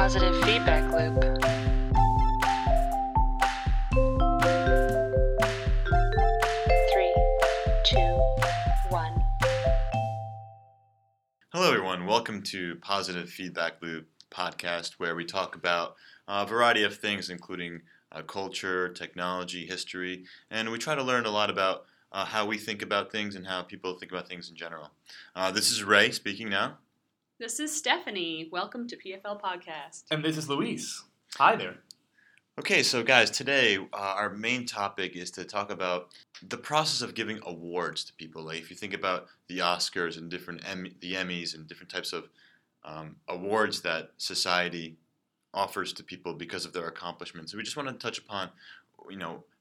Positive Feedback Loop. Three, two, one. Hello, everyone. Welcome to Positive Feedback Loop podcast, where we talk about a variety of things, including culture, technology, history, and we try to learn a lot about how we think about things and how people think about things in general. This is Ray speaking now. This is Stephanie. Welcome to PFL Podcast. And this is Luis. Hi there. Okay, so guys, today our main topic is to talk about the process of giving awards to people. Like if you think about the Oscars and the Emmys and different types of awards that society offers to people because of their accomplishments. So we just want to touch upon,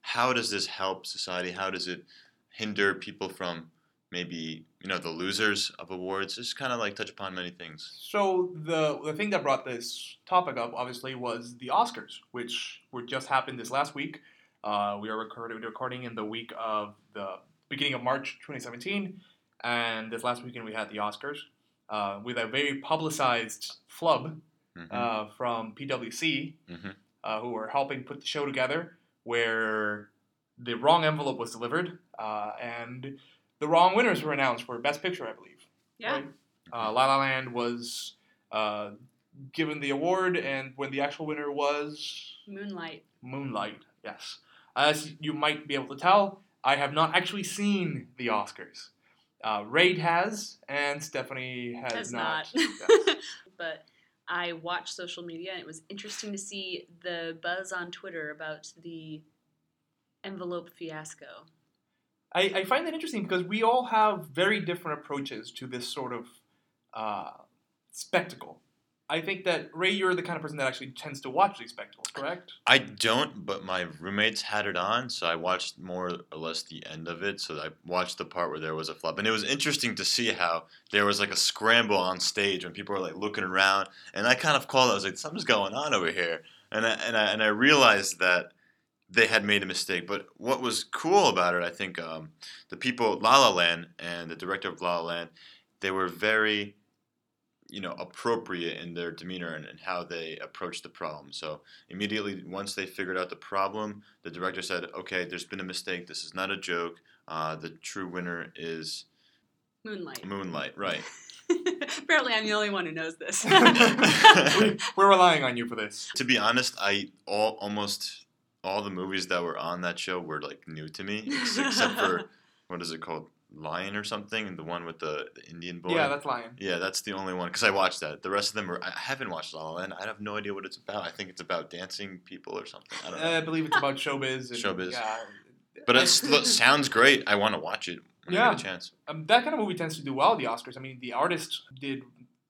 how does this help society? How does it hinder people from maybe, the losers of awards, just kind of like touch upon many things. So the thing that brought this topic up, obviously, was the Oscars, which just happened this last week. We are recording in the week of the beginning of March 2017, and this last weekend we had the Oscars with a very publicized flub from PwC, who were helping put the show together, where the wrong envelope was delivered, and the wrong winners were announced for Best Picture, I believe. Yeah. Right? La La Land was given the award, and when the actual winner was... Moonlight, yes. As you might be able to tell, I have not actually seen the Oscars. Ray has, and Stephanie has not. Yes. But I watched social media, and it was interesting to see the buzz on Twitter about the envelope fiasco. I find that interesting because we all have very different approaches to this sort of spectacle. I think that, Ray, you're the kind of person that actually tends to watch these spectacles, correct? I don't, but my roommates had it on, so I watched more or less the end of it. So I watched the part where there was a flub. And it was interesting to see how there was like a scramble on stage when people were like looking around. And I kind of called, I was like, something's going on over here. And I realized that they had made a mistake. But what was cool about it, I think, the people at La La Land and the director of La La Land, they were very, appropriate in their demeanor and how they approached the problem. So immediately once they figured out the problem, the director said, okay, there's been a mistake. This is not a joke. The true winner is... Moonlight, right. Apparently I'm the only one who knows this. We're relying on you for this. To be honest, all the movies that were on that show were, new to me, except for, what is it called, Lion or something, and the one with the Indian boy. Yeah, that's Lion. Yeah, that's the only one, because I watched that. The rest of them were, I haven't watched La La Land. I have no idea what it's about. I think it's about dancing people or something. I don't know. I believe it's about showbiz. Yeah. But it sounds great. I want to watch it when I get a chance. That kind of movie tends to do well at the Oscars. I mean, The Artist did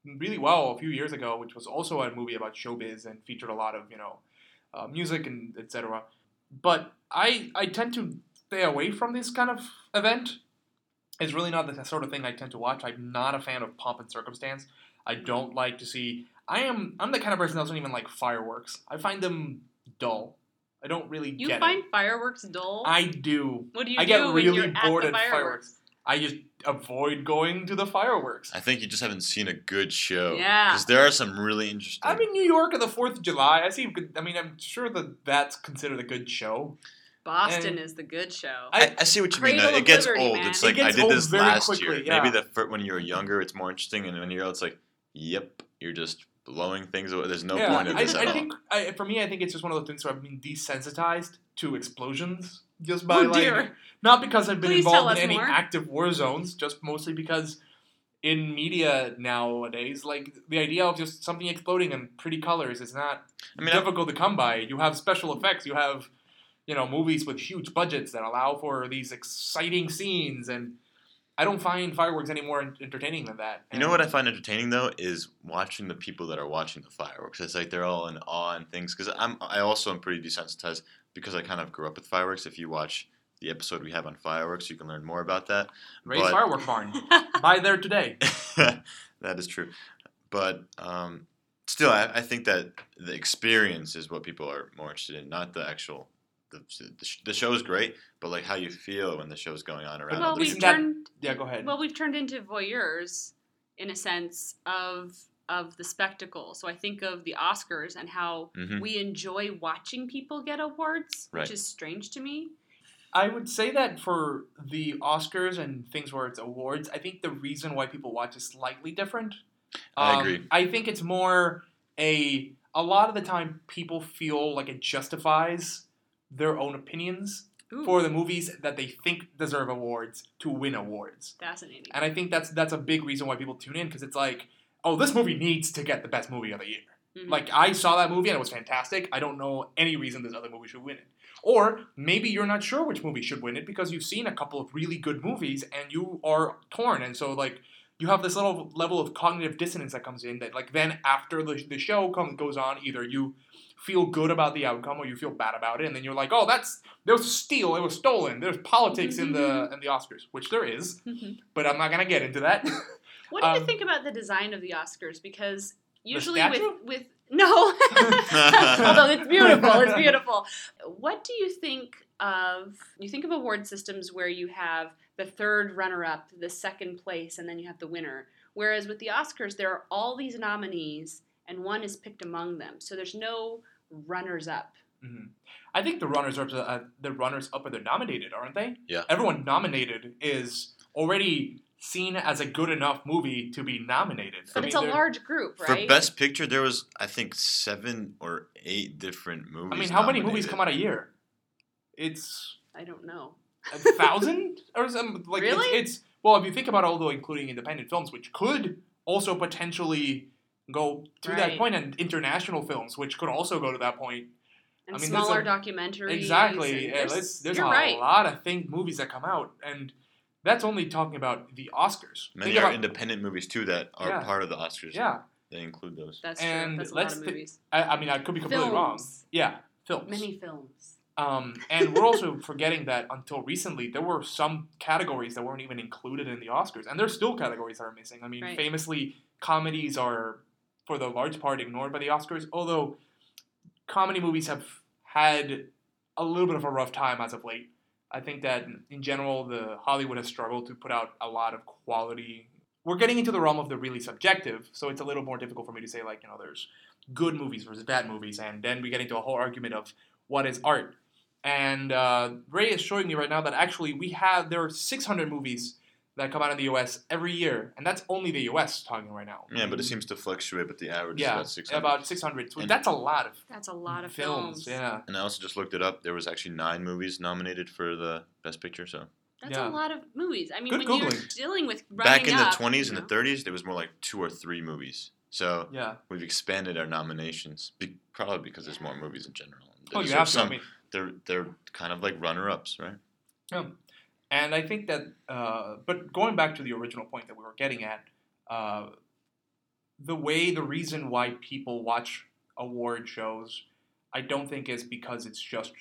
really well a few years ago, which was also a movie about showbiz and featured a lot of, music and etc. But I tend to stay away from this kind of event. It's really not the sort of thing I tend to watch. I'm not a fan of pomp and circumstance. I don't like to see... I'm the kind of person that doesn't even like fireworks. I find them dull. I don't really get it. You find fireworks dull? I do. What do you do? I get really bored at fireworks. I just avoid going to the fireworks. I think you just haven't seen a good show. Yeah. Because there are some really interesting... I'm in New York on the 4th of July. I'm sure that's considered a good show. Boston is the good show. I see what you mean. It gets old. Man. It's like I did this last year. Yeah. Maybe when you were younger, it's more interesting. And when you're old, it's like, yep, you're just blowing things away. There's no point of this at all. For me, I think it's just one of those things where I've been desensitized to explosions. Just by not because I've been involved in any active war zones, just mostly because in media nowadays, the idea of just something exploding in pretty colors is not difficult to come by. You have special effects, you have, movies with huge budgets that allow for these exciting scenes, and I don't find fireworks any more entertaining than that. You know what I find entertaining, though, is watching the people that are watching the fireworks. It's like they're all in awe and things, because I also am pretty desensitized because I kind of grew up with fireworks. If you watch the episode we have on fireworks, you can learn more about that. Ray's Firework Barn. Buy there today. That is true. But still, I think that the experience is what people are more interested in, not the actual... The show is great, but how you feel when the show's going on around. Well, we've turned into voyeurs, in a sense, of of the spectacle. So I think of the Oscars and how we enjoy watching people get awards, which is strange to me. I would say that for the Oscars and things where it's awards, I think the reason why people watch is slightly different. I agree. I think it's more a lot of the time people feel like it justifies their own opinions for the movies that they think deserve awards to win awards. Fascinating. And I think that's a big reason why people tune in, because it's like, oh, this movie needs to get the best movie of the year. Mm-hmm. Like, I saw that movie and it was fantastic. I don't know any reason this other movie should win it. Or maybe you're not sure which movie should win it because you've seen a couple of really good movies and you are torn. And so, like, you have this little level of cognitive dissonance that comes in that, like, then after the show goes on, either you feel good about the outcome or you feel bad about it. And then you're like, oh, there was a steal. It was stolen. There's politics in the Oscars, which there is. But I'm not going to get into that. What do you think about the design of the Oscars? Because usually with no, although it's beautiful, it's beautiful. What do you think of? You think of award systems where you have the third runner-up, the second place, and then you have the winner. Whereas with the Oscars, there are all these nominees, and one is picked among them. So there's no runners-up. Mm-hmm. I think the runners-up are nominated, aren't they? Yeah. Everyone nominated is already seen as a good enough movie to be nominated. But it's a large group, right? For Best Picture, there was, I think, 7 or 8 different movies. I mean, how many movies come out a year? I don't know. 1,000? Or something? Like, really? Well, if you think about although including independent films, which could also potentially go to that point, and international films, which could also go to that point. And I mean, smaller documentaries. Exactly. And there's a lot of movies that come out, and that's only talking about the Oscars. Many are independent movies, too, that are part of the Oscars. Yeah. They include those. That's true. And that's a lot of movies. I mean, I could be completely wrong. Yeah, films. Many films. And we're also forgetting that until recently, there were some categories that weren't even included in the Oscars. And there's still categories that are missing. I mean, famously, comedies are, for the large part, ignored by the Oscars. Although, comedy movies have had a little bit of a rough time as of late. I think that, in general, Hollywood has struggled to put out a lot of quality. We're getting into the realm of the really subjective, so it's a little more difficult for me to say, like, you know, there's good movies versus bad movies, and then we get into a whole argument of what is art. And Ray is showing me right now that actually there are 600 movies that come out in the U.S. every year, and that's only the U.S. talking right now. Yeah, but it seems to fluctuate, but the average is about 600. Yeah, about 600. So that's a lot of films. Yeah. And I also just looked it up. There was actually 9 movies nominated for the Best Picture, so. That's a lot of movies. I mean, you're dealing with running up. Back in the 20s and the 30s, there was more like 2 or 3 movies. So we've expanded our nominations, probably because there's more movies in general. You have some. I mean, they're kind of like runner-ups, right? Yeah. And I think that, but going back to the original point that we were getting at, the reason why people watch award shows, I don't think is because it's just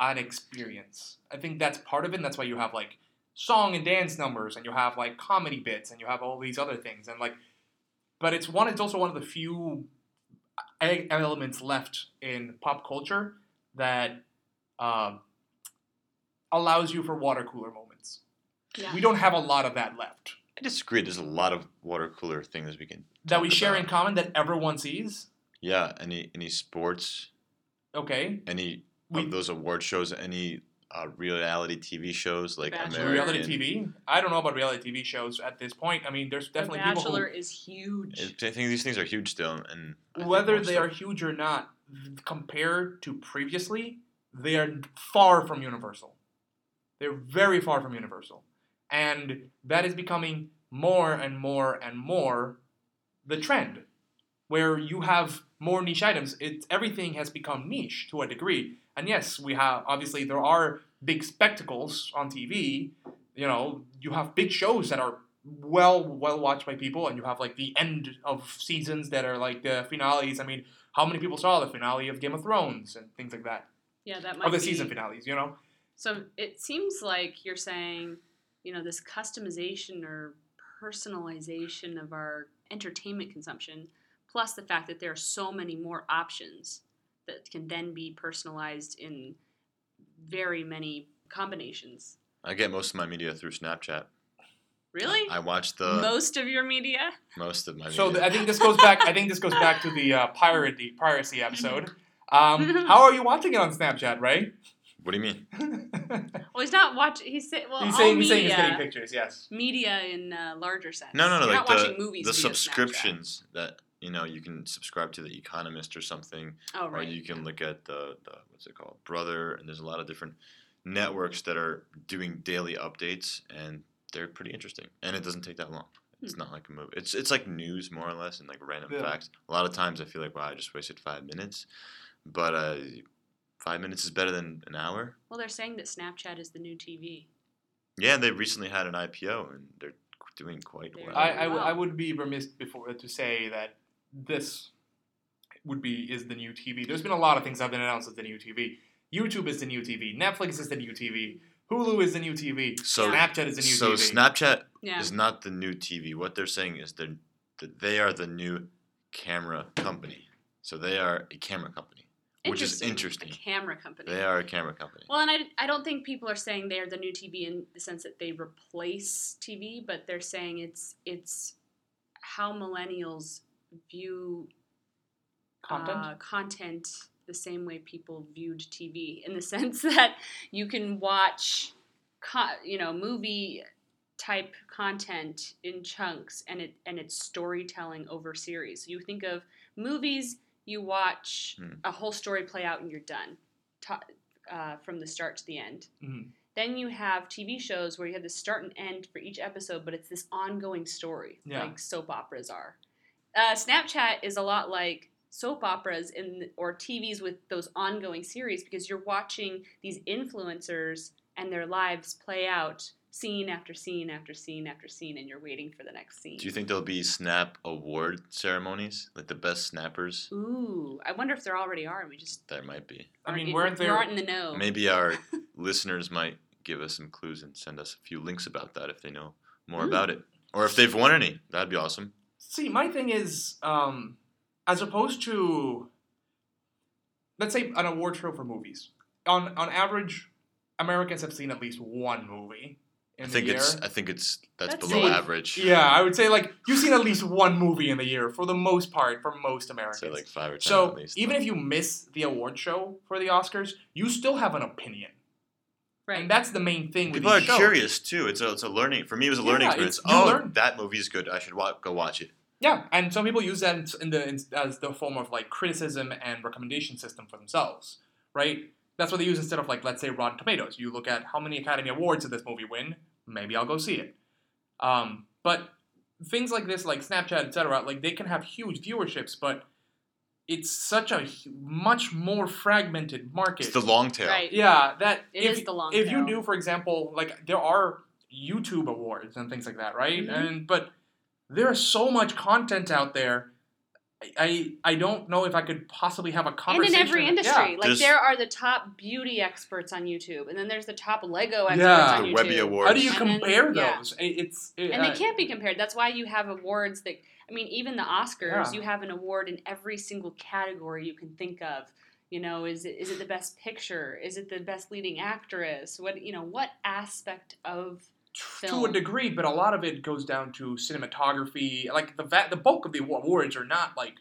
an experience. I think that's part of it, and that's why you have, like, song and dance numbers, and you have, like, comedy bits, and you have all these other things, and, like, but it's also one of the few elements left in pop culture that, allows you for water cooler moments. Yeah. We don't have a lot of that left. I disagree. There's a lot of water cooler things we share in common that everyone sees. Yeah, any sports. Okay. Any of those award shows, any reality TV shows like American. Reality TV? I don't know about reality TV shows at this point. I mean, there's definitely people who... The Bachelor is huge. I think these things are huge still. And whether they are huge or not, compared to previously, they are far from universal. They're very far from universal. And that is becoming more and more and more the trend, where you have more niche items. Everything has become niche to a degree. And yes, we have, obviously, there are big spectacles on TV. You know, you have big shows that are well watched by people. And you have, like, the end of seasons that are, like, the finales. I mean, how many people saw the finale of Game of Thrones and things like that? Yeah, that might be. Or the season finales, you know? So it seems like you're saying, you know, this customization or personalization of our entertainment consumption, plus the fact that there are so many more options that can then be personalized in very many combinations. I get most of my media through Snapchat. Really? I watched the... Most of your media? Most of my media. So I think this goes back to the piracy episode. How are you watching it on Snapchat, right? What do you mean? Well, he's not watching... He's saying he's getting pictures, yes. Media in a larger sense. No. You're like not watching movies the subscriptions Snapchat. That... You know, you can subscribe to The Economist or something, or you can look at the what's it called, Brother, and there's a lot of different networks that are doing daily updates, and they're pretty interesting. And it doesn't take that long. It's not like a movie. It's like news more or less, and like random facts. A lot of times I feel like, wow, I just wasted 5 minutes, but 5 minutes is better than an hour. Well, they're saying that Snapchat is the new TV. Yeah, they recently had an IPO, and they're doing quite well. I would be remiss to say that. This is the new TV. There's been a lot of things that have been announced as the new TV. YouTube is the new TV. Netflix is the new TV. Hulu is the new TV. So, Snapchat is the new TV. So Snapchat is not the new TV. What they're saying is that they are the new camera company. So they are a camera company, which is interesting. A camera company. They are a camera company. Well, and I don't think people are saying they are the new TV in the sense that they replace TV, but they're saying it's how millennials view content the same way people viewed TV, in the sense that you can watch movie type content in chunks, and it's storytelling over series. You think of movies, you watch a whole story play out and you're done from the start to the end. Mm-hmm. Then you have TV shows where you have the start and end for each episode, but it's this ongoing story, like soap operas are. Snapchat is a lot like soap operas or TVs with those ongoing series, because you're watching these influencers and their lives play out scene after scene after scene after scene, and you're waiting for the next scene. Do you think there'll be Snap award ceremonies, like the best snappers? Ooh, I wonder if there already are. There might be. I mean, we aren't in the know. Maybe our listeners might give us some clues and send us a few links about that if they know more about it, or if they've won any. That'd be awesome. See, my thing is, as opposed to, let's say, an award show for movies. On average, Americans have seen at least one movie in the year. I think that's below average. Yeah, I would say, like, you've seen at least one movie in the year, for the most part, for most Americans. So, like, 5 or 10 at least. So, even if you miss the award show for the Oscars, you still have an opinion. Right. And that's the main thing. People are curious too. It's a learning. For me, it was a learning experience. That movie's good. I should go watch it. Yeah, and some people use that as the form of like criticism and recommendation system for themselves, right? That's what they use instead of like, let's say, Rotten Tomatoes. You look at how many Academy Awards did this movie win. Maybe I'll go see it. But things like this, like Snapchat, etc., like they can have huge viewerships, but it's such a much more fragmented market. It's the long tail. Right. Yeah, it is the long tail. If you do, for example, like there are YouTube awards and things like that, right? Mm-hmm. But there is so much content out there. I don't know if I could possibly have a conversation. And in every industry. Yeah. Like there are the top beauty experts on YouTube, and then there's the top Lego experts on YouTube. The Webby Awards. How do you compare those? Yeah. And they can't be compared. That's why you have awards that... I mean, even the Oscars, you have an award in every single category you can think of. You know, is it the best picture? Is it the best leading actress? What aspect of film? To a degree, but a lot of it goes down to cinematography. Like the bulk of the awards are not like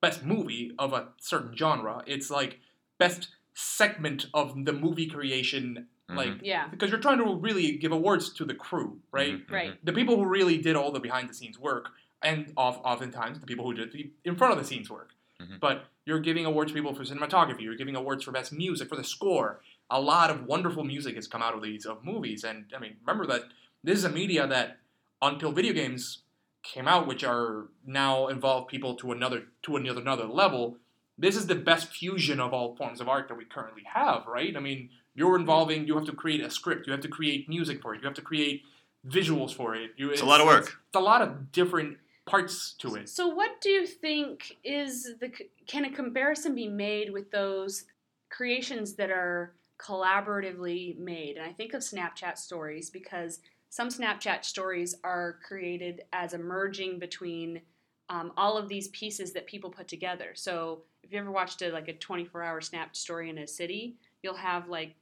best movie of a certain genre. It's like best segment of the movie creation. Like, because you're trying to really give awards to the crew, right? Mm-hmm. Right. The people who really did all the behind the scenes work. And oftentimes the people who did the in front of the scenes work. Mm-hmm. But you're giving awards to people for cinematography. You're giving awards for best music, for the score. A lot of wonderful music has come out of these movies. And, I mean, remember that this is a media that, until video games came out, which are now involve people to another level, this is the best fusion of all forms of art that we currently have, right? I mean, you have to create a script. You have to create music for it. You have to create visuals for it. It's a lot of work. It's a lot of different parts to it. So what do you think can a comparison be made with those creations that are collaboratively made? And I think of Snapchat stories, because some Snapchat stories are created as a merging between all of these pieces that people put together. So if you ever watched a 24-hour Snap story in a city, you'll have like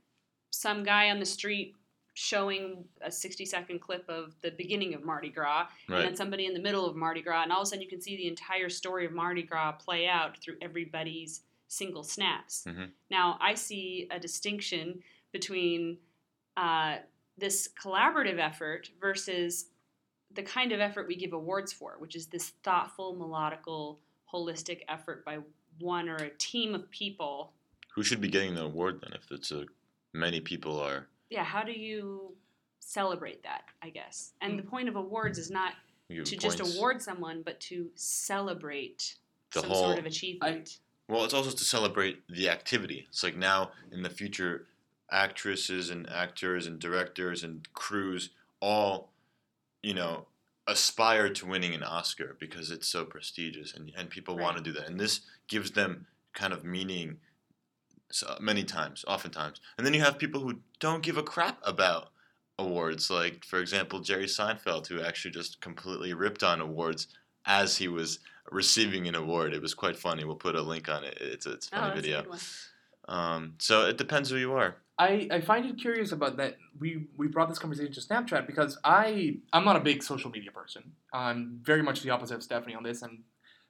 some guy on the street showing a 60-second clip of the beginning of Mardi Gras, right, and then somebody in the middle of Mardi Gras, and all of a sudden you can see the entire story of Mardi Gras play out through everybody's single snaps. Mm-hmm. Now, I see a distinction between this collaborative effort versus the kind of effort we give awards for, which is this thoughtful, melodical, holistic effort by one or a team of people. Who should be getting the award then if it's many people are? Yeah, how do you celebrate that, I guess? And the point of awards is not to just award someone, but to celebrate some sort of achievement. Well, it's also to celebrate the activity. It's like now in the future, actresses and actors and directors and crews all, aspire to winning an Oscar because it's so prestigious and people want to do that. And this gives them kind of meaning. So many times, oftentimes. And then you have people who don't give a crap about awards, like, for example, Jerry Seinfeld, who actually just completely ripped on awards as he was receiving an award. It was quite funny. We'll put a link on it. It's a funny video. A good one. So it depends who you are. I find it curious about that. We brought this conversation to Snapchat because I'm not a big social media person. I'm very much the opposite of Stephanie on this. And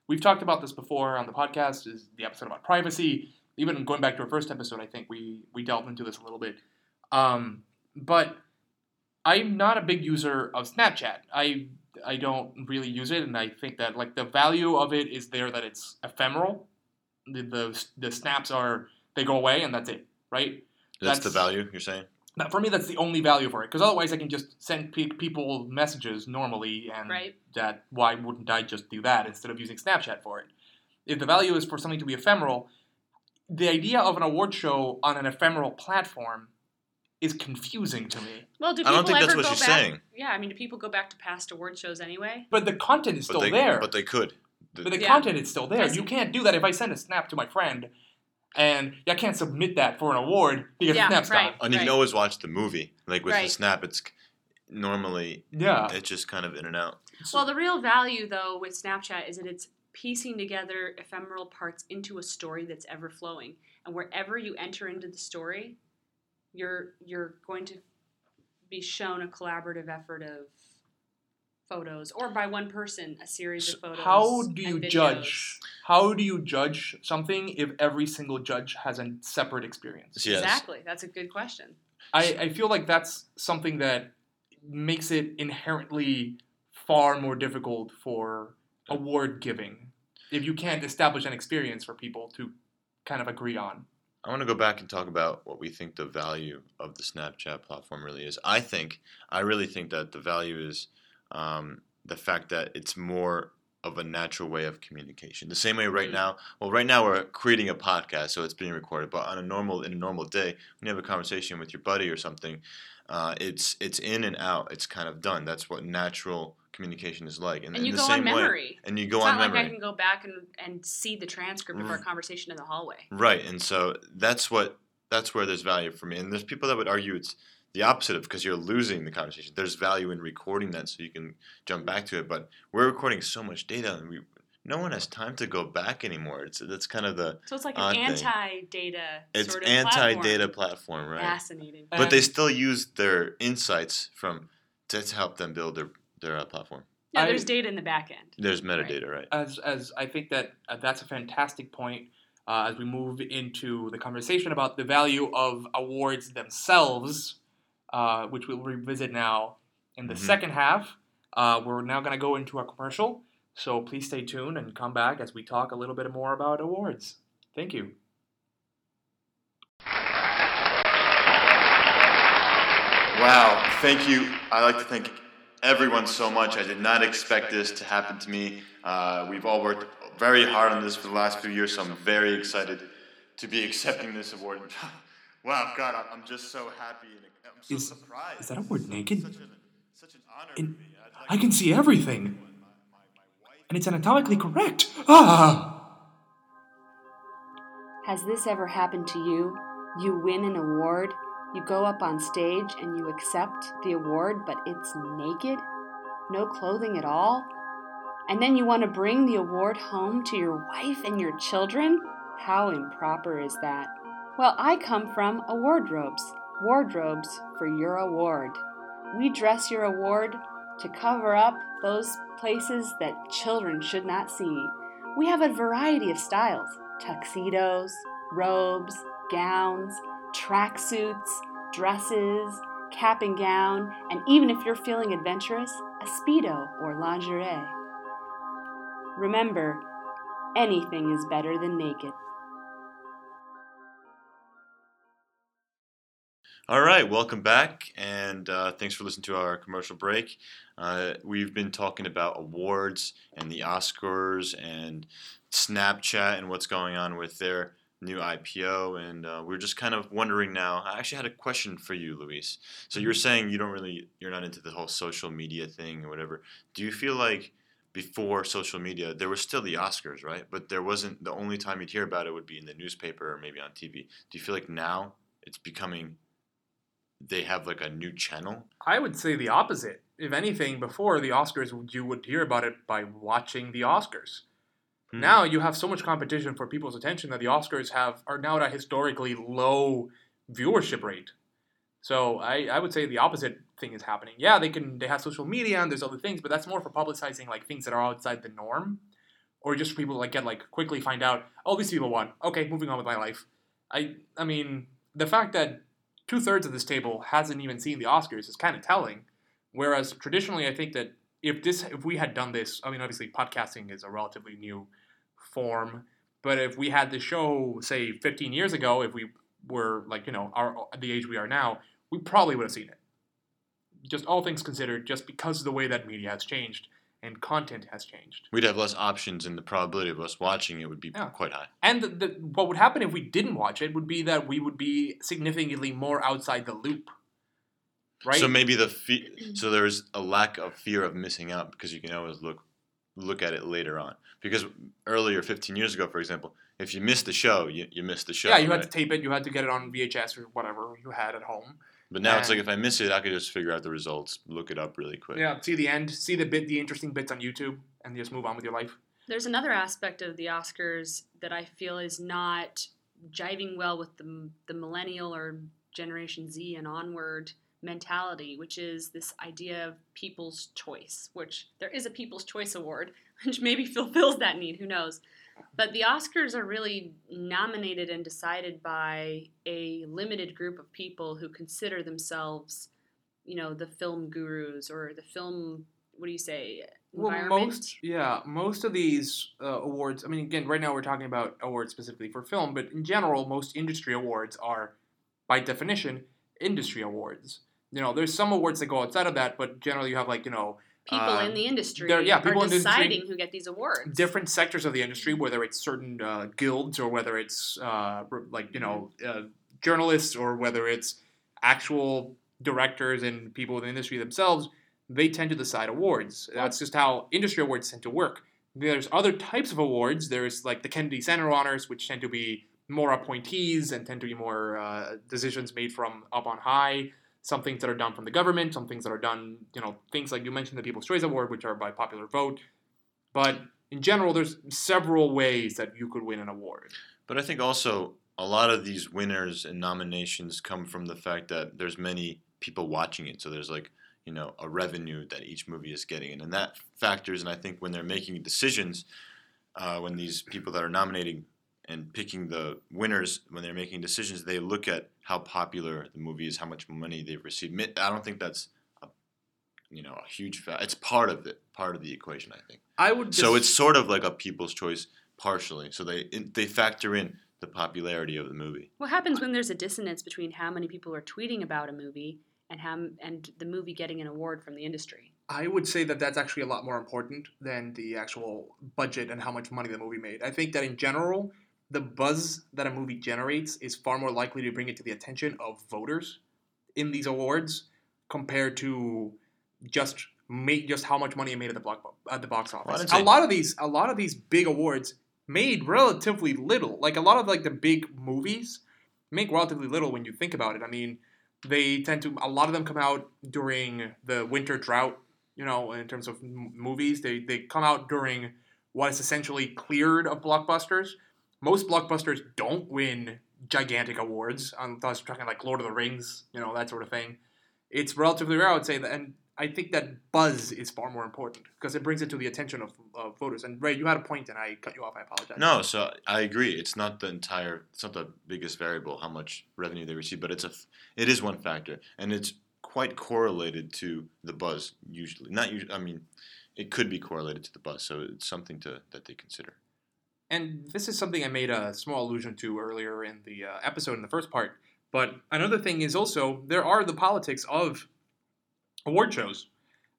we've talked about this before on the podcast, is the episode about privacy. Even going back to our first episode, I think we delved into this a little bit. But I'm not a big user of Snapchat. I don't really use it, and I think that like the value of it is there that it's ephemeral. The snaps they go away and that's it, right? That's the value you're saying? For me, that's the only value for it, because otherwise I can just send people messages normally, and right, that why wouldn't I just do that instead of using Snapchat for it? If the value is for something to be ephemeral, the idea of an award show on an ephemeral platform is confusing to me. Well, I don't think that's what she's saying. Yeah, I mean, do people go back to past award shows anyway? But the content is still there. But they could. But the content is still there. You can't do that. If I send a snap to my friend, and I can't submit that for an award because the snap's gone. And you can always watch the movie. Like with the snap, it's normally it's just kind of in and out. Well, the real value though with Snapchat is that it's piecing together ephemeral parts into a story that's ever flowing, and wherever you enter into the story, you're going to be shown a collaborative effort of photos, or by one person, a series of photos. How do you judge something if every single judge has a separate experience? Yes. Exactly, that's a good question. I feel like that's something that makes it inherently far more difficult for award giving, if you can't establish an experience for people to kind of agree on. I want to go back and talk about what we think the value of the Snapchat platform really is. I really think that the value is the fact that it's more of a natural way of communication. The same way right now we're creating a podcast, so it's being recorded. But in a normal day, when you have a conversation with your buddy or something, it's in and out. It's kind of done. That's what natural communication is like. And you go on memory. And you go on memory. It's not like I can go back and see the transcript of our conversation in the hallway. Right. And so that's where there's value for me. And there's people that would argue it's the opposite of, because you're losing the conversation. There's value in recording that so you can jump back to it. But we're recording so much data, and no one has time to go back anymore. That's kind of the So it's like an anti-data sort of platform. It's anti-data platform, right? Fascinating. But they still use their insights to help them build their platform. Yeah, there's data in the back end. There's metadata, right? As I think that that's a fantastic point. As we move into the conversation about the value of awards themselves, which we'll revisit now in the second half. We're now going to go into a commercial, so please stay tuned and come back as we talk a little bit more about awards. Thank you. Wow, thank you. I'd like to thank everyone so much. I did not expect this to happen to me. We've all worked very hard on this for the last few years, so I'm very excited to be accepting this award. Wow, God, I'm just so happy and I'm so surprised. Is that award naked? Such an honor to me. Like I can see everything. And it's anatomically correct. Ah! Has this ever happened to you? You win an award, you go up on stage and you accept the award, but it's naked? No clothing at all? And then you want to bring the award home to your wife and your children? How improper is that? Well, I come from award robes. wardrobes for your award. We dress your award to cover up those places that children should not see. We have a variety of styles: tuxedos, robes, gowns, tracksuits, dresses, cap and gown, and even if you're feeling adventurous, a Speedo or lingerie. Remember, anything is better than naked. All right, welcome back, and thanks for listening to our commercial break. We've been talking about awards and the Oscars and Snapchat and what's going on with their new IPO, and we're just kind of wondering now. I actually had a question for you, Luis. So you're saying you're not into the whole social media thing or whatever. Do you feel like before social media, there was still the Oscars, right? But there wasn't, the only time you'd hear about it would be in the newspaper or maybe on TV. Do you feel like now it's becoming... they have like a new channel? I would say the opposite. If anything, before the Oscars, you would hear about it by watching the Oscars. Hmm. Now you have so much competition for people's attention that the Oscars are now at a historically low viewership rate. So I would say the opposite thing is happening. Yeah, they have social media and there's other things, but that's more for publicizing like things that are outside the norm, or just for people like get like quickly find out, oh, these people won. Okay, moving on with my life. I mean, the fact that 2/3 of this table hasn't even seen the Oscars is kind of telling. Whereas traditionally, I think that if we had done this, I mean, obviously podcasting is a relatively new form, but if we had the show, say, 15 years ago, if we were like, you know, the age we are now, we probably would have seen it. Just all things considered, just because of the way that media has changed and content has changed. We'd have less options, and the probability of us watching it would be quite high. And what would happen if we didn't watch it would be that we would be significantly more outside the loop, right? So maybe so there's a lack of fear of missing out because you can always look at it later on. Because earlier, 15 years ago, for example, if you missed the show, you missed the show. Yeah, you had to tape it. You had to get it on VHS or whatever you had at home. But now it's like if I miss it, I could just figure out the results, look it up really quick. Yeah, see the end, see the interesting bits on YouTube, and just move on with your life. There's another aspect of the Oscars that I feel is not jiving well with the millennial or Generation Z and onward mentality, which is this idea of people's choice, which there is a People's Choice Award, which maybe fulfills that need, who knows. But the Oscars are really nominated and decided by a limited group of people who consider themselves, you know, the film gurus or the film, what do you say, environment? Well, most of these awards, I mean, again, right now we're talking about awards specifically for film, but in general, most industry awards are, by definition, industry awards. You know, there's some awards that go outside of that, but generally you have like, you know, people in the industry are deciding who get these awards. Different sectors of the industry, whether it's certain guilds or whether it's journalists or whether it's actual directors and people in the industry themselves, they tend to decide awards. That's just how industry awards tend to work. There's other types of awards. There's like the Kennedy Center Honors, which tend to be more appointees and tend to be more decisions made from up on high. Some things that are done from the government, some things that are done, you know, things like you mentioned the People's Choice Award, which are by popular vote. But in general, there's several ways that you could win an award. But I think also a lot of these winners and nominations come from the fact that there's many people watching it. So there's like, you know, a revenue that each movie is getting. And that factors, and I think when they're making decisions, when these people that are nominating and picking the winners, when they're making decisions, they look at how popular the movie is, how much money they've received. I don't think that's a huge fact. It's part of the equation, I think. So it's sort of like a People's Choice partially. So they factor in the popularity of the movie. What happens when there's a dissonance between how many people are tweeting about a movie and the movie getting an award from the industry? I would say that that's actually a lot more important than the actual budget and how much money the movie made. I think that in general, the buzz that a movie generates is far more likely to bring it to the attention of voters in these awards compared to just how much money it made at the box office. A lot of these big awards made relatively little. Like a lot of like the big movies make relatively little when you think about it. I mean, they tend to a lot of them come out during the winter drought. You know, in terms of movies, they come out during what is essentially cleared of blockbusters. Most blockbusters don't win gigantic awards. I'm talking like Lord of the Rings, you know, that sort of thing. It's relatively rare, I would say, and I think that buzz is far more important because it brings it to the attention of voters. And Ray, you had a point, and I cut you off. I apologize. No, so I agree. It's not the entire, it's not the biggest variable how much revenue they receive, but it is one factor, and it's quite correlated to the buzz. Usually, not usually. I mean, it could be correlated to the buzz, so it's something that they consider. And this is something I made a small allusion to earlier in the episode in the first part. But another thing is also there are the politics of award shows.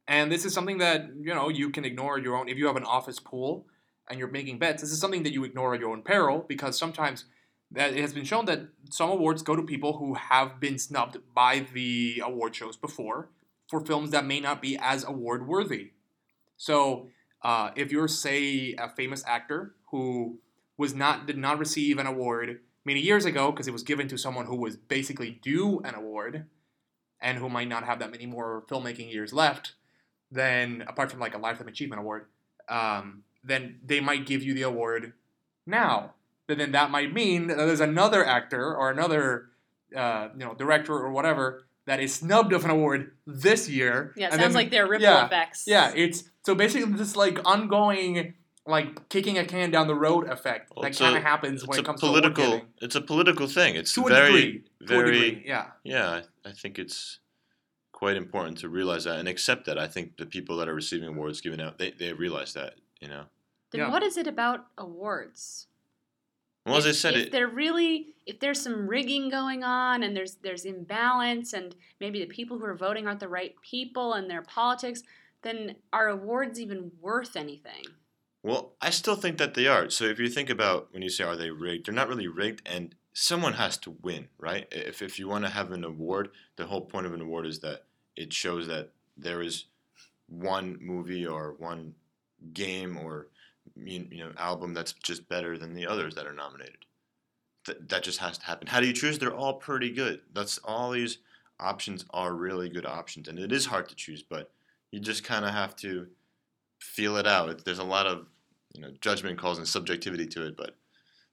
And this is something that, you know, you can ignore your own. If you have an office pool and you're making bets, this is something that you ignore at your own peril, because sometimes that it has been shown that some awards go to people who have been snubbed by the award shows before for films that may not be as award-worthy. So if you're, say, a famous actor who did not receive an award many years ago because it was given to someone who was basically due an award and who might not have that many more filmmaking years left, then apart from like a Lifetime Achievement Award, then they might give you the award now. But then that might mean that there's another actor or another director or whatever that is snubbed of an award this year. Yeah, like there are ripple effects. Yeah, it's so basically this like ongoing, like kicking a can down the road effect that kind of happens when it comes to award giving. It's a political thing. It's to a degree, yeah. Yeah, I think it's quite important to realize that and accept that. I think the people that are receiving awards given out, they realize that, you know. Then what is it about awards? Well, as I said, if there's some rigging going on and there's imbalance and maybe the people who are voting aren't the right people and their politics, then are awards even worth anything? Well, I still think that they are. So if you think about when you say, are they rigged? They're not really rigged, and someone has to win, right? If you want to have an award, the whole point of an award is that it shows that there is one movie or one game or album that's just better than the others that are nominated. That just has to happen. How do you choose? They're all pretty good. That's all these options are really good options, and it is hard to choose, but you just kind of have to feel it out. There's a lot of judgment calls and subjectivity to it, but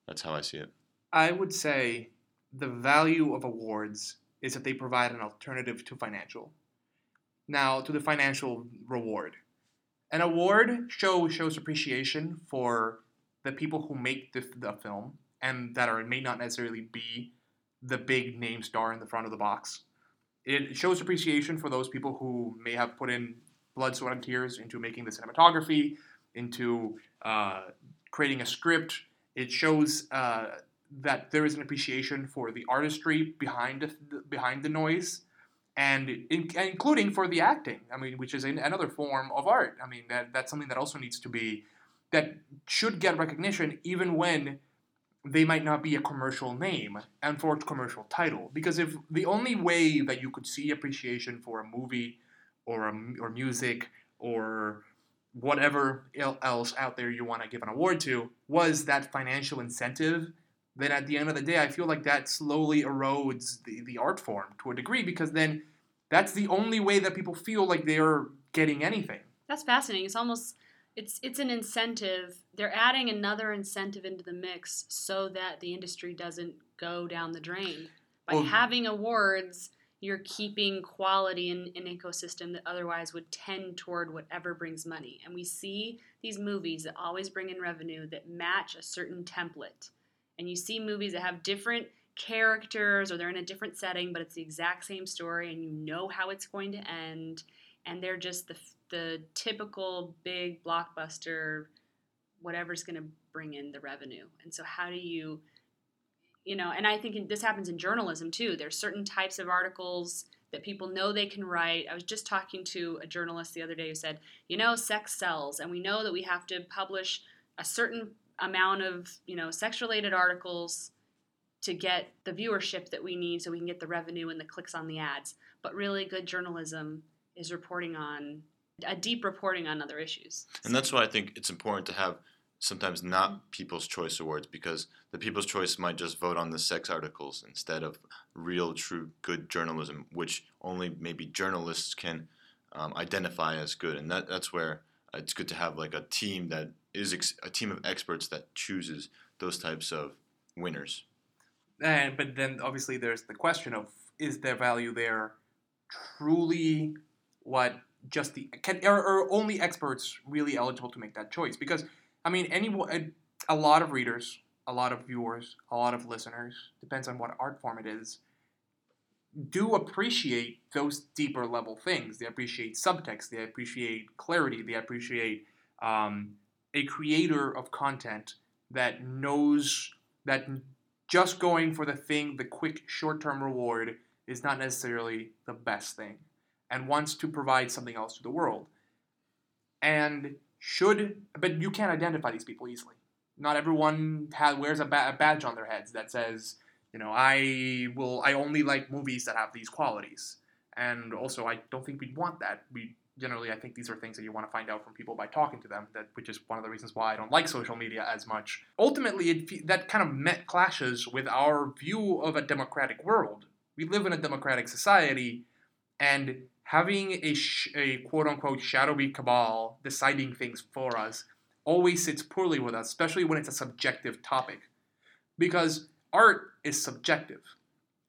that's how I see it. I would say the value of awards is that they provide an alternative to financial. Now, to the financial reward. An award show shows appreciation for the people who make the film and that may not necessarily be the big name star in the front of the box. It shows appreciation for those people who may have put in blood, sweat, and tears into making the cinematography, into creating a script. It shows that there is an appreciation for the artistry behind the noise, and including for the acting. I mean, which is another form of art. I mean, that's something that also needs to be, that should get recognition even when they might not be a commercial name and for a commercial title. Because if the only way that you could see appreciation for a movie or music or whatever else out there you want to give an award to was that financial incentive, then at the end of the day, I feel like that slowly erodes the art form to a degree, because then that's the only way that people feel like they're getting anything. That's fascinating. It's almost, it's an incentive. They're adding another incentive into the mix so that the industry doesn't go down the drain. By having awards, you're keeping quality in an ecosystem that otherwise would tend toward whatever brings money. And we see these movies that always bring in revenue that match a certain template. And you see movies that have different characters or they're in a different setting, but it's the exact same story and you know how it's going to end. And they're just the typical big blockbuster, whatever's going to bring in the revenue. And so how do you... and I think this happens in journalism too. There's certain types of articles that people know they can write. I was just talking to a journalist the other day who said, sex sells, and we know that we have to publish a certain amount of, sex-related articles to get the viewership that we need so we can get the revenue and the clicks on the ads. But really good journalism is reporting on, a deep reporting on other issues. And that's why I think it's important to have sometimes not People's Choice Awards, because the People's Choice might just vote on the sex articles instead of real, true, good journalism, which only maybe journalists can identify as good. And that's where it's good to have like a team that is a team of experts that chooses those types of winners. But then obviously there's the question of, is there value there truly what just the... Are only experts really eligible to make that choice? Because, I mean, a lot of readers, a lot of viewers, a lot of listeners, depends on what art form it is, do appreciate those deeper level things. They appreciate subtext. They appreciate clarity. They appreciate a creator of content that knows that just going for the thing, the quick short-term reward, is not necessarily the best thing and wants to provide something else to the world. But you can't identify these people easily. Not everyone wears a badge on their heads that says, you know, I only like movies that have these qualities. And also, I don't think we'd want that. I think these are things that you want to find out from people by talking to them, which is one of the reasons why I don't like social media as much. Ultimately, that kind of clashes with our view of a democratic world. We live in a democratic society, and having a quote-unquote shadowy cabal deciding things for us always sits poorly with us, especially when it's a subjective topic. Because art is subjective.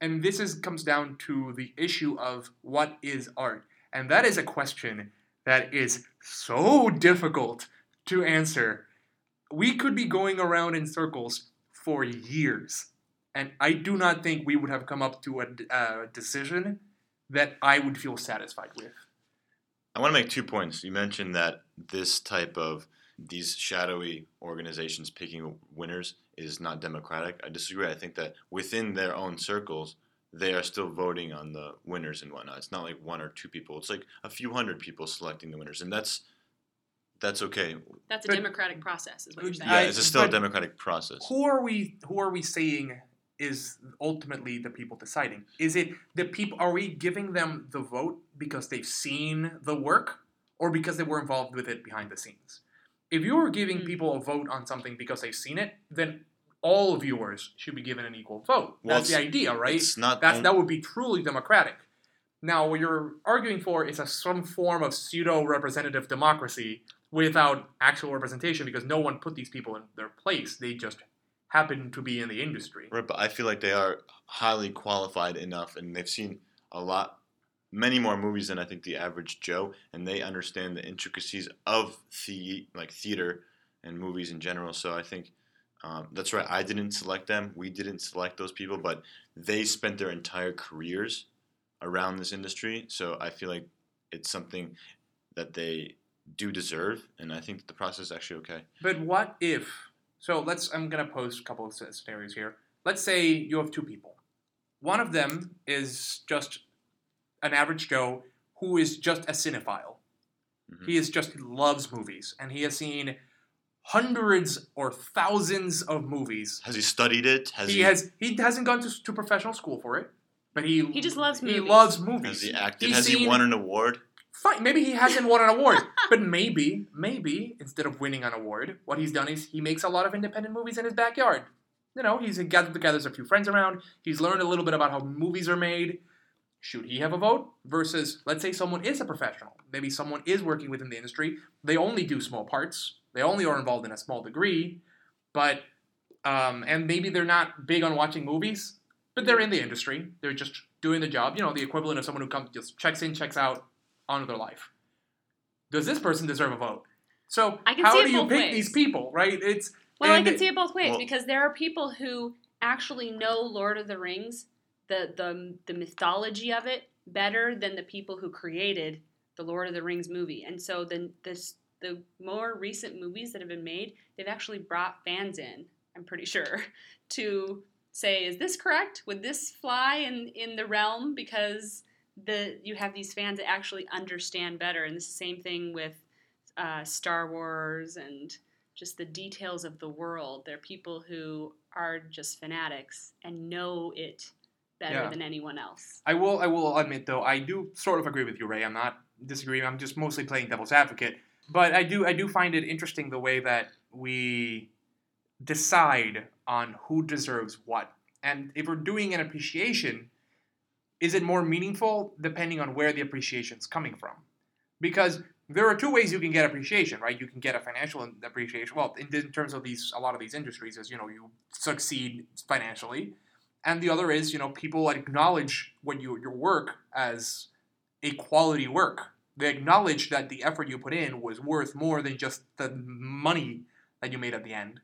And this comes down to the issue of what is art. And that is a question that is so difficult to answer. We could be going around in circles for years. And I do not think we would have come up to a decision that I would feel satisfied with. I want to make 2 points. You mentioned that this type of these shadowy organizations picking winners is not democratic. I disagree. I think that within their own circles, they are still voting on the winners and whatnot. It's not like one or two people. It's like a few hundred people selecting the winners, and that's okay. That's a democratic process, is what you're saying. Yeah, it's still a democratic process. Who are we saying is ultimately the people deciding? Is it the people? Are we giving them the vote because they've seen the work, or because they were involved with it behind the scenes? If you are giving people a vote on something because they've seen it, then all viewers should be given an equal vote. Well, that's the idea, right? It's not that would be truly democratic. Now, what you're arguing for is some form of pseudo-representative democracy without actual representation, because no one put these people in their place. They just happen to be in the industry. Right, but I feel like they are highly qualified enough, and they've seen many more movies than I think the average Joe, and they understand the intricacies of theater and movies in general. So I think that's right. I didn't select them. We didn't select those people, but they spent their entire careers around this industry. So I feel like it's something that they do deserve, and I think that the process is actually okay. But what if? So I'm going to pose a couple of scenarios here. Let's say you have two people. One of them is just an average Joe who is just a cinephile. Mm-hmm. He loves movies, and he has seen hundreds or thousands of movies. Has he studied it? He hasn't gone to professional school for it, but he just loves movies. He loves movies. Has he acted? Has he won an award? Fine, maybe he hasn't won an award, but maybe instead of winning an award, what he's done is he makes a lot of independent movies in his backyard. You know, he gathers a few friends around. He's learned a little bit about how movies are made. Should he have a vote? Versus, let's say someone is a professional. Maybe someone is working within the industry. They only do small parts. They only are involved in a small degree. But, and maybe they're not big on watching movies, but they're in the industry. They're just doing the job. You know, the equivalent of someone who comes, just checks in, checks out, on with their life. Does this person deserve a vote? So, how do you pick these people, right? Well, I can see it both ways, because there are people who actually know Lord of the Rings, the mythology of it, better than the people who created the Lord of the Rings movie. And so the more recent movies that have been made, they've actually brought fans in, I'm pretty sure, to say, is this correct? Would this fly in the realm? Because you have these fans that actually understand better. And it's the same thing with Star Wars and just the details of the world. There are people who are just fanatics and know it better than anyone else. I will admit, though, I do sort of agree with you, Ray. I'm not disagreeing. I'm just mostly playing devil's advocate. But I do find it interesting the way that we decide on who deserves what. And if we're doing an appreciation, is it more meaningful depending on where the appreciation's coming from? Because there are two ways you can get appreciation, right? You can get a financial appreciation. Well, in terms of a lot of these industries, as you know, you succeed financially. And the other is, you know, people acknowledge when your work as a quality work. They acknowledge that the effort you put in was worth more than just the money that you made at the end.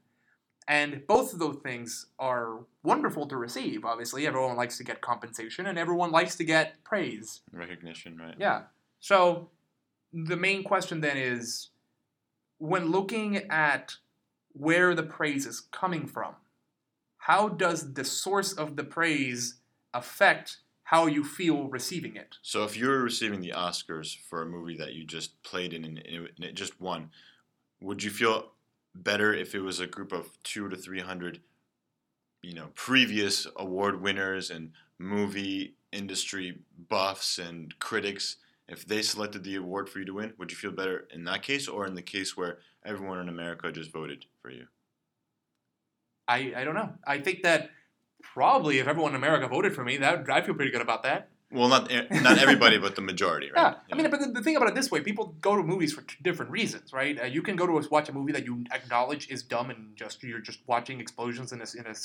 And both of those things are wonderful to receive, obviously. Everyone likes to get compensation, and everyone likes to get praise. Recognition, right? Yeah. So the main question then is, when looking at where the praise is coming from, how does the source of the praise affect how you feel receiving it? So if you're receiving the Oscars for a movie that you just played in and it just won, would you feel better if it was a group of 200 to 300, you know, previous award winners and movie industry buffs and critics? If they selected the award for you to win, would you feel better in that case or in the case where everyone in America just voted for you? I don't know. I think that probably if everyone in America voted for me, that I'd feel pretty good about that. Well, not everybody, but the majority, right? Yeah. I mean, but the thing about it this way, people go to movies for different reasons, right? You can go to watch a movie that you acknowledge is dumb and just you're just watching explosions in a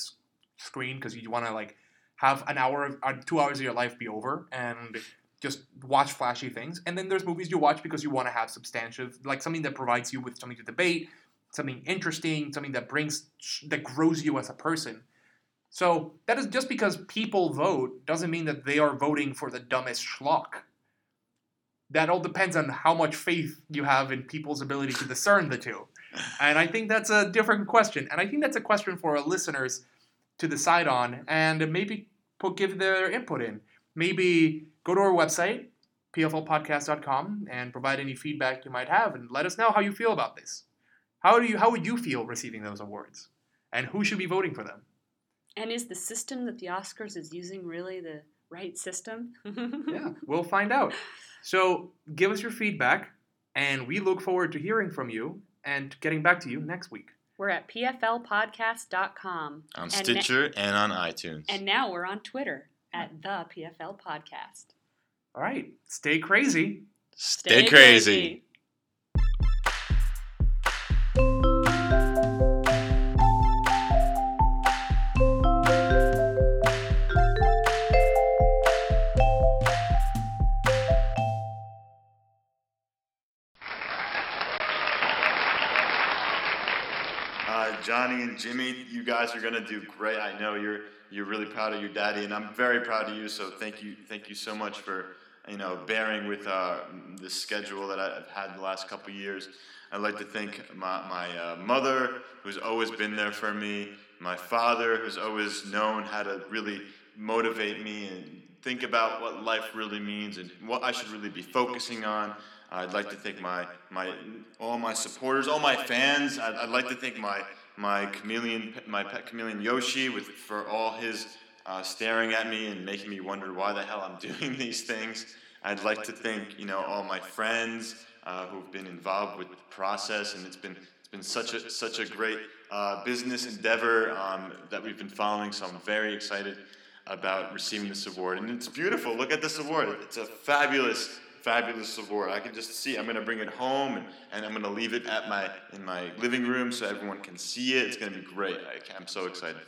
screen because you want to like have an hour or 2 hours of your life be over and just watch flashy things. And then there's movies you watch because you want to have substantive, like something that provides you with something to debate, something interesting, something that grows you as a person. So that is just because people vote doesn't mean that they are voting for the dumbest schlock. That all depends on how much faith you have in people's ability to discern the two. And I think that's a different question. And I think that's a question for our listeners to decide on and maybe give their input in. Maybe go to our website, pflpodcast.com, and provide any feedback you might have and let us know how you feel about this. How would you feel receiving those awards? And who should be voting for them? And is the system that the Oscars is using really the right system? Yeah, we'll find out. So give us your feedback, and we look forward to hearing from you and getting back to you next week. We're at pflpodcast.com. On Stitcher and on iTunes. And now we're on Twitter at the PFL Podcast. All right. Stay crazy. Stay crazy. Johnny and Jimmy, you guys are going to do great. I know you're really proud of your daddy, and I'm very proud of you, so thank you so much for, you know, bearing with the schedule that I've had the last couple of years. I'd like to thank my mother, who's always been there for me, my father, who's always known how to really motivate me and think about what life really means and what I should really be focusing on. I'd like to thank all my supporters, all my fans. I'd like to thank my pet chameleon Yoshi for all his staring at me and making me wonder why the hell I'm doing these things. I'd like to thank, you know, all my friends who've been involved with the process, and it's been such a great business endeavor that we've been following. So I'm very excited about receiving this award, and it's beautiful. Look at this award; it's a fabulous award. I can just see. I'm going to bring it home, and I'm going to leave it in my living room so everyone can see it. It's going to be great. I'm so excited.